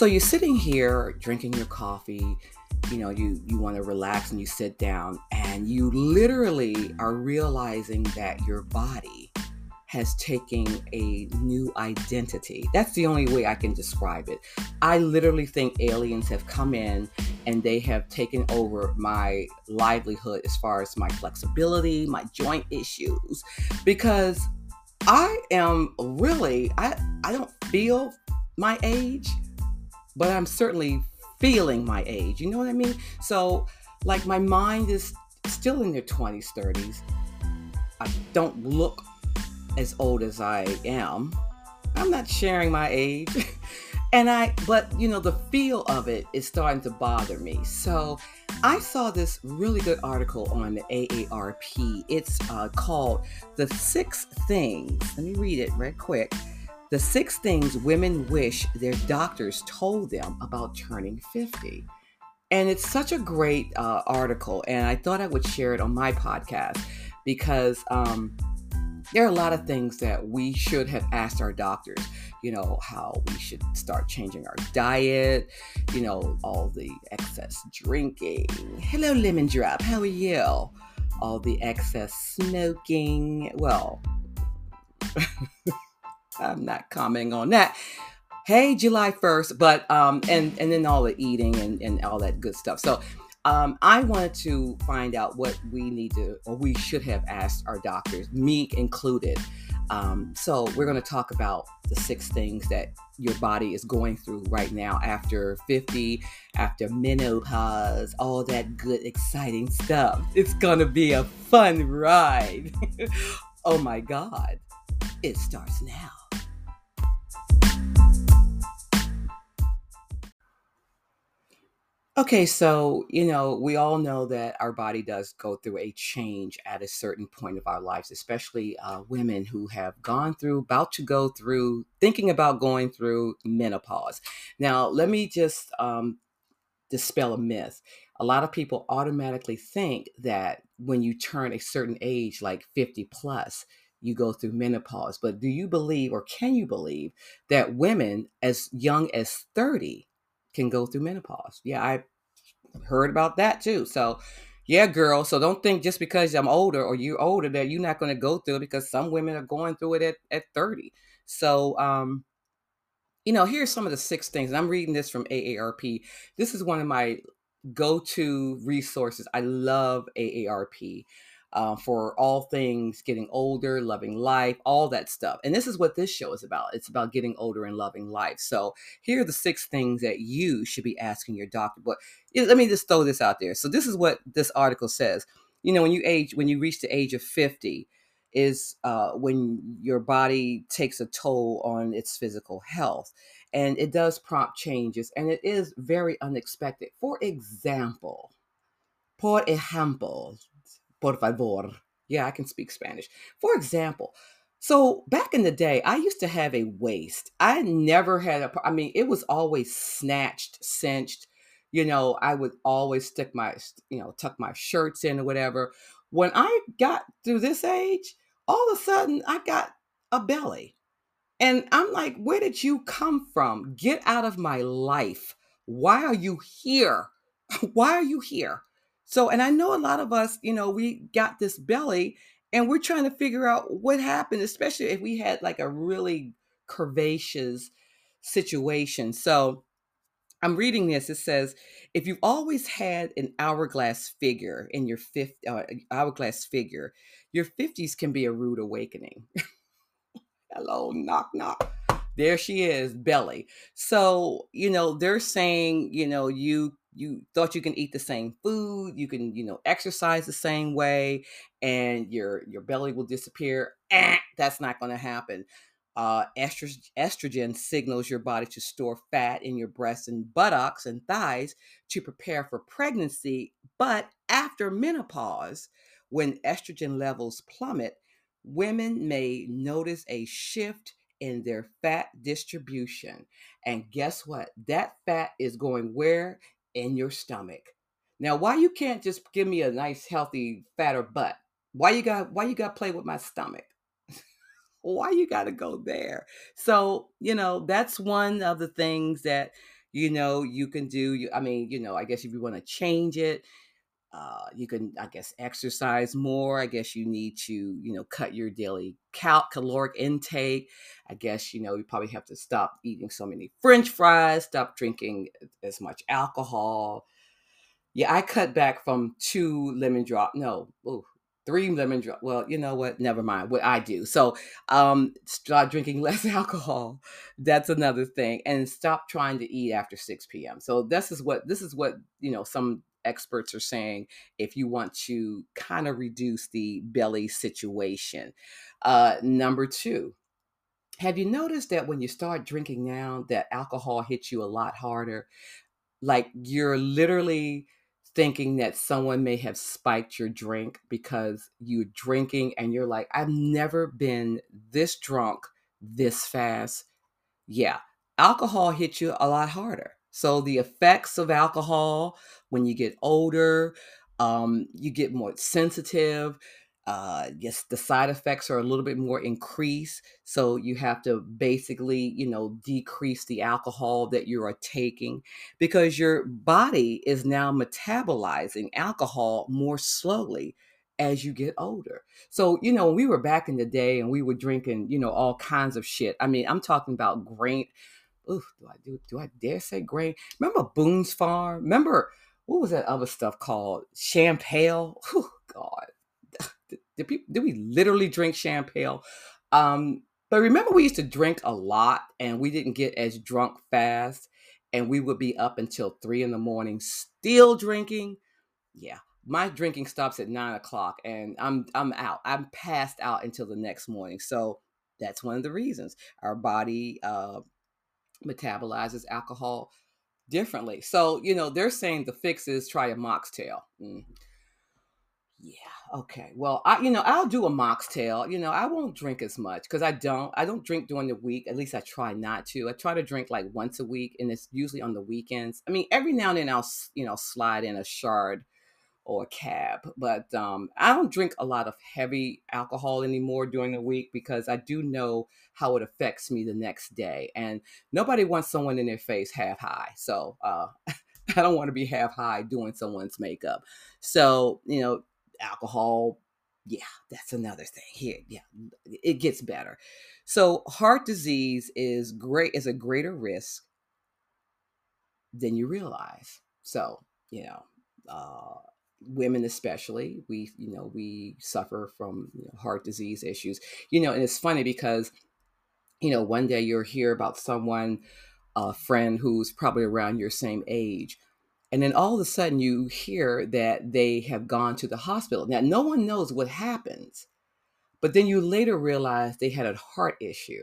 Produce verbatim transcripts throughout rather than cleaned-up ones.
So you're sitting here drinking your coffee, you know, you, you want to relax, and you sit down, and you literally are realizing that your body has taken a new identity. That's the only way I can describe it. I literally think aliens have come in and they have taken over my livelihood as far as my flexibility, my joint issues, because I am really, I, I don't feel my age, but I'm certainly feeling my age. You know what I mean? So like my mind is still in their twenties, thirties. I don't look as old as I am. I'm not sharing my age. And I, but you know, the feel of it is starting to bother me. So I saw this really good article on the A A R P. It's uh, called The Six Things. Let me read it right quick. The six things women wish their doctors told them about turning fifty. And it's such a great uh, article. And I thought I would share it on my podcast because um, there are a lot of things that we should have asked our doctors. You know, how we should start changing our diet, you know, all the excess drinking. Hello, Lemon Drop, how are you? All the excess smoking. Well, I'm not commenting on that. Hey, July first, but, um, and, and then all the eating and, and all that good stuff. So um, I wanted to find out what we need to, or we should have asked our doctors, me included. Um, so we're going to talk about the six things that your body is going through right now after fifty, after menopause, all that good, exciting stuff. It's going to be a fun ride. Oh my God. It starts now. Okay, so, you know, we all know that our body does go through a change at a certain point of our lives, especially uh, women who have gone through, about to go through, thinking about going through menopause. Now, let me just um, dispel a myth. A lot of people automatically think that when you turn a certain age, like fifty plus, you go through menopause. But do you believe, or can you believe, that women as young as thirty can go through menopause? Yeah, I heard about that too. So yeah, girl. So don't think just because I'm older or you're older that you're not going to go through it, because some women are going through it at, at thirty. So, um, you know, here's some of the six things, and I'm reading this from A A R P. This is one of my go-to resources. I love A A R P uh, for all things getting older, loving life, all that stuff. And this is what this show is about. It's about getting older and loving life. So here are the six things that you should be asking your doctor. But let me just throw this out there. So this is what this article says. You know, when you age, when you reach the age of fifty is uh, when your body takes a toll on its physical health, and it does prompt changes, and it is very unexpected. For example, por ejemplo, por favor. Yeah, I can speak Spanish. For example, so back in the day, I used to have a waist. I never had a, I mean, it was always snatched, cinched. You know, I would always stick my, you know, tuck my shirts in or whatever. When I got through this age, all of a sudden I got a belly. And I'm like, where did you come from? Get out of my life. Why are you here? Why are you here? So, and I know a lot of us, you know, we got this belly and we're trying to figure out what happened, especially if we had like a really curvaceous situation. So I'm reading this. It says, if you've always had an hourglass figure in your fifth uh, hourglass figure, your fifties can be a rude awakening. Hello, knock, knock. There she is, belly. So, you know, they're saying, you know, you You thought you can eat the same food, you can, you know, exercise the same way, and your your belly will disappear. Eh, that's not going to happen. Uh, estro- estrogen signals your body to store fat in your breasts and buttocks and thighs to prepare for pregnancy. But after menopause, when estrogen levels plummet, women may notice a shift in their fat distribution. And guess what? That fat is going where? In your stomach. Now, why you can't just give me a nice, healthy, fatter butt? Why you got? Why you got to play with my stomach? Why you got to go there? So, you know, that's one of the things that you know, you can do, you, I mean, you know, I guess if you want to change it, uh, you can, I guess, exercise more. I guess you need to, you know, cut your daily cal- caloric intake. I guess, you know, you probably have to stop eating so many French fries, stop drinking as much alcohol. Yeah, I cut back from two lemon drops. No, ooh, three lemon drops. Well, you know what? Never mind what I do. So um, start drinking less alcohol. That's another thing. And stop trying to eat after six p.m. So this is what this is what, you know, some experts are saying if you want to kind of reduce the belly situation. Uh, number two. Have you noticed that when you start drinking now, that alcohol hits you a lot harder? Like you're literally thinking that someone may have spiked your drink because you're drinking and you're like, I've never been this drunk this fast. Yeah, alcohol hits you a lot harder. So the effects of alcohol, when you get older, um, you get more sensitive. Uh, yes, the side effects are a little bit more increased. So you have to basically, you know, decrease the alcohol that you are taking because your body is now metabolizing alcohol more slowly as you get older. So, you know, when we were back in the day and we were drinking, you know, all kinds of shit. I mean, I'm talking about grain. Oof, do I do, do I dare say grain? Remember Boone's Farm? Remember, what was that other stuff called? Champale? Oh, God. Did, people, did we literally drink Champale? Um, but remember, we used to drink a lot and we didn't get as drunk fast and we would be up until three in the morning still drinking. Yeah. My drinking stops at nine o'clock and I'm, I'm out. I'm passed out until the next morning. So that's one of the reasons our body uh, metabolizes alcohol differently. So, you know, they're saying the fix is try a mocktail. Mm. Yeah. Okay. Well, I, you know, I'll do a mocktail. You know, I won't drink as much because I don't, I don't drink during the week. At least I try not to. I try to drink like once a week and it's usually on the weekends. I mean, every now and then I'll, you know, slide in a shard or a cab, but um, I don't drink a lot of heavy alcohol anymore during the week because I do know how it affects me the next day and nobody wants someone in their face half high. So uh, I don't want to be half high doing someone's makeup. So, you know, alcohol, yeah, that's another thing here. Yeah, it gets better. So heart disease is great is a greater risk than you realize. So, you know, uh, women especially, we, you know, we suffer from you know, heart disease issues. You know, and it's funny because, you know, one day you'll hear about someone, a friend who's probably around your same age. And then all of a sudden you hear that they have gone to the hospital. Now, no one knows what happens, but then you later realize they had a heart issue.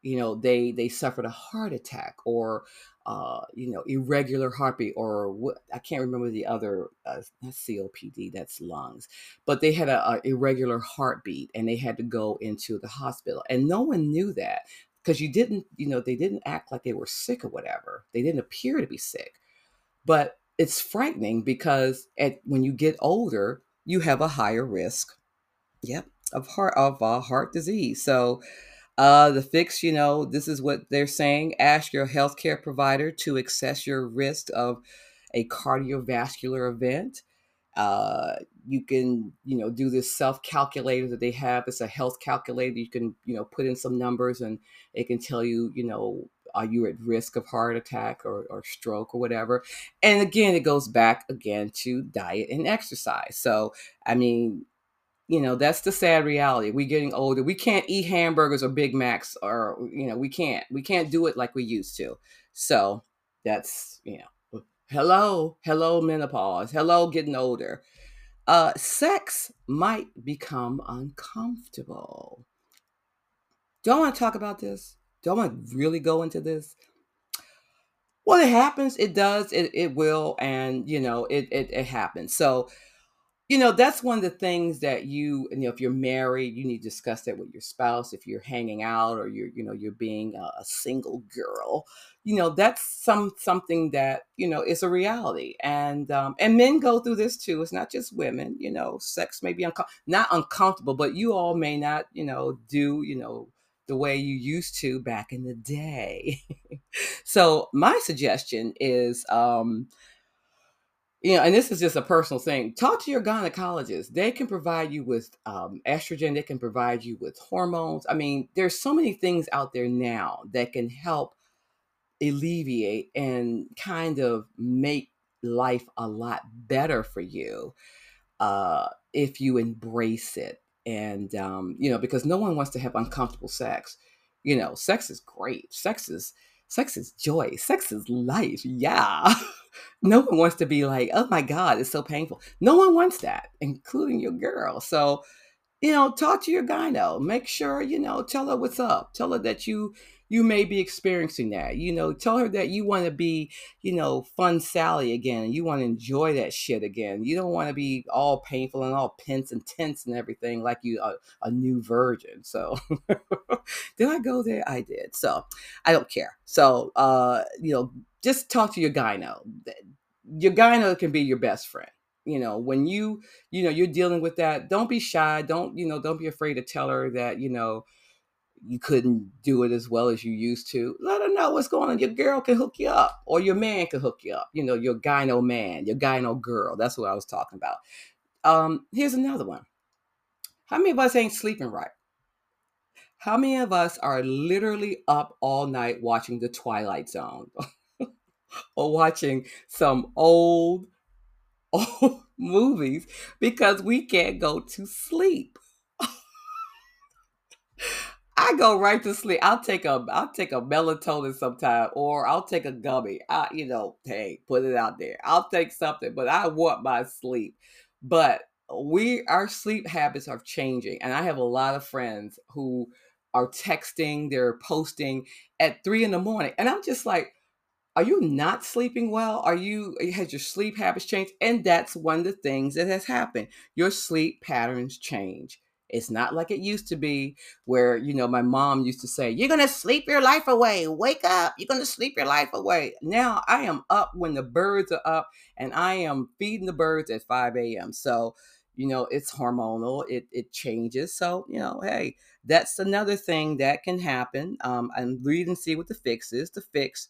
You know, they, they suffered a heart attack or, uh, you know, irregular heartbeat or what, I can't remember the other, uh, not C O P D, that's lungs, but they had a, a irregular heartbeat and they had to go into the hospital and no one knew that because you didn't, you know, they didn't act like they were sick or whatever. They didn't appear to be sick. But it's frightening because at, when you get older, you have a higher risk, yep, of heart of uh, heart disease. So uh, the fix, you know, this is what they're saying. Ask your healthcare provider to assess your risk of a cardiovascular event. Uh, you can, you know, do this self calculator that they have. It's a health calculator. You can, you know, put in some numbers and it can tell you, you know, are you at risk of heart attack or, or stroke or whatever? And again, it goes back again to diet and exercise. So, I mean, you know, that's the sad reality. We're getting older. We can't eat hamburgers or Big Macs or, you know, we can't, we can't do it like we used to. So that's, you know, hello, hello, menopause, hello, getting older. Uh, sex might become uncomfortable. Do I want to talk about this? Do I want to really go into this? Well, it happens. It does. It it will. And, you know, it, it it happens. So, you know, that's one of the things that you, you know, if you're married, you need to discuss that with your spouse. If you're hanging out or you're, you know, you're being a, a single girl, you know, that's some something that, you know, is a reality. And um, and men go through this, too. It's not just women. You know, sex may be unco- not uncomfortable, but you all may not, you know, do, you know, the way you used to back in the day. So my suggestion is, um, you know, and this is just a personal thing, talk to your gynecologist. They can provide you with um, estrogen. They can provide you with hormones. I mean, there's so many things out there now that can help alleviate and kind of make life a lot better for you uh, if you embrace it. And, um, you know, because no one wants to have uncomfortable sex. You know, sex is great. Sex is Sex is joy. Sex is life. Yeah. No one wants to be like, oh my God, it's so painful. No one wants that, including your girl. So, you know, talk to your gyno. Make sure, you know, tell her what's up. Tell her that you you may be experiencing that. You know, tell her that you want to be, you know, fun Sally again. You want to enjoy that shit again. You don't want to be all painful and all tense and tense and everything like you are a new virgin. So did I go there? I did. So I don't care. So, uh, you know, just talk to your gyno. Your gyno can be your best friend. You know, when you, you know, you're dealing with that, don't be shy. Don't, you know, don't be afraid to tell her that, you know, you couldn't do it as well as you used to. Let her know what's going on. Your girl can hook you up, or your man can hook you up. You know, your gyno man, your gyno girl. That's what I was talking about. Um, here's another one. How many of us ain't sleeping right? How many of us are literally up all night watching the Twilight Zone or watching some old, old movies because we can't go to sleep? I go right to sleep. I'll take a, I'll take a melatonin sometime, or I'll take a gummy. I, you know, hey, put it out there. I'll take something, but I want my sleep. But we, our sleep habits are changing. And I have a lot of friends who are texting, they're posting at three in the morning. And I'm just like, are you not sleeping well? Are you, has your sleep habits changed? And that's one of the things that has happened. Your sleep patterns change. It's not like it used to be where, you know, my mom used to say, you're going to sleep your life away. Wake up. You're going to sleep your life away. Now I am up when the birds are up, and I am feeding the birds at five a.m. So, you know, it's hormonal. It it changes. So, you know, hey, that's another thing that can happen. Um, and read and see what the fix is. The fix,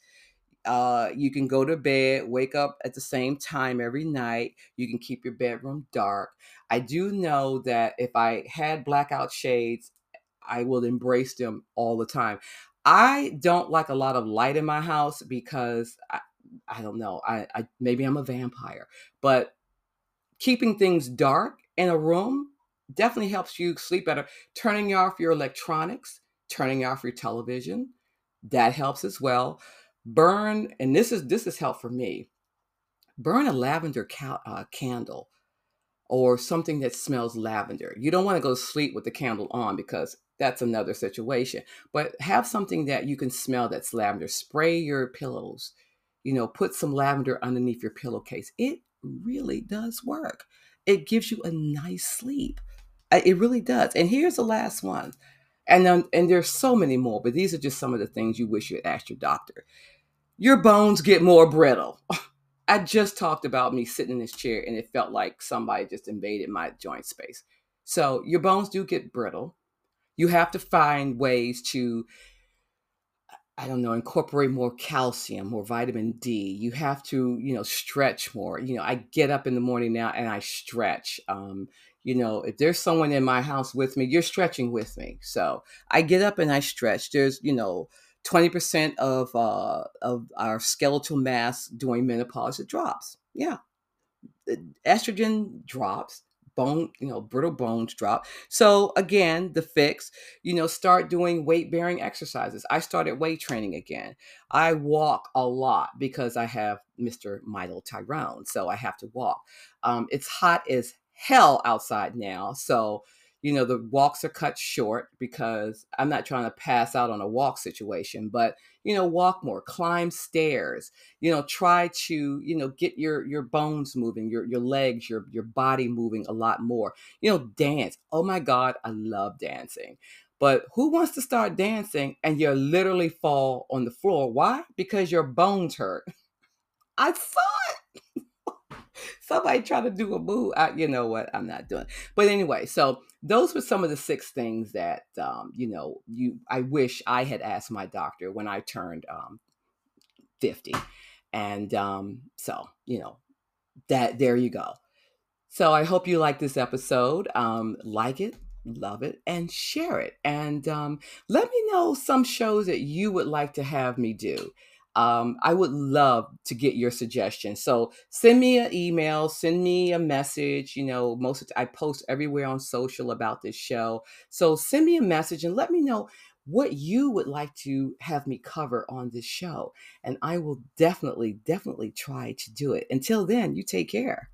uh, you can go to bed, wake up at the same time every night. You can keep your bedroom dark. I do know that if I had blackout shades, I will embrace them all the time. I don't like a lot of light in my house because I, I don't know. I, I maybe I'm a vampire, but keeping things dark in a room definitely helps you sleep better. Turning off your electronics, turning off your television, that helps as well. Burn, and this is this is help for me. Burn a lavender ca- uh, candle. Or something that smells lavender. You don't want to go to sleep with the candle on because that's another situation. But have something that you can smell that's lavender. Spray your pillows. You know, put some lavender underneath your pillowcase. It really does work. It gives you a nice sleep. It really does. And here's the last one. And then, and there's so many more, but these are just some of the things you wish you had asked your doctor. Your bones get more brittle. I just talked about me sitting in this chair and it felt like somebody just invaded my joint space. So your bones do get brittle. You have to find ways to, I don't know, incorporate more calcium, more vitamin D. You have to, you know, stretch more. You know, I get up in the morning now and I stretch. Um, you know, if there's someone in my house with me, you're stretching with me. So I get up and I stretch. There's, you know, twenty percent of uh, of our skeletal mass during menopause, it drops. Yeah. Estrogen drops, bone, you know, brittle bones drop. So again, the fix, you know, start doing weight bearing exercises. I started weight training again. I walk a lot because I have Mister Milo Tyrone. So I have to walk. Um, it's hot as hell outside now. So you know, the walks are cut short because I'm not trying to pass out on a walk situation, but, you know, walk more, climb stairs, you know, try to, you know, get your, your bones moving, your, your legs, your, your body moving a lot more, you know, dance. Oh my God, I love dancing, but who wants to start dancing and you literally fall on the floor? Why? Because your bones hurt. I saw it. Somebody try to do a boo. I, you know what? I'm not doing it. But anyway, so those were some of the six things that, um, you know, you, I wish I had asked my doctor when I turned um, fifty. And um, so, you know, that there you go. So I hope you like this episode. Um, like it, love it, and share it. And um, let me know some shows that you would like to have me do. Um, I would love to get your suggestions. So send me an email, send me a message. You know, most of the, I post everywhere on social about this show. So send me a message and let me know what you would like to have me cover on this show. And I will definitely, definitely try to do it. Until then, you take care.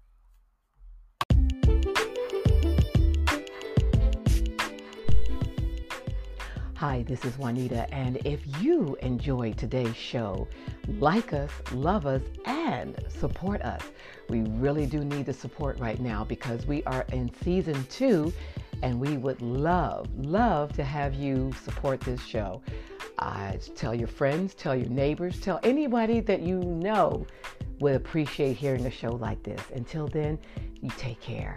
Hi, this is Juanita, and if you enjoyed today's show, like us, love us, and support us. We really do need the support right now because we are in season two, and we would love, love to have you support this show. Uh, tell your friends, tell your neighbors, tell anybody that you know would appreciate hearing a show like this. Until then, you take care.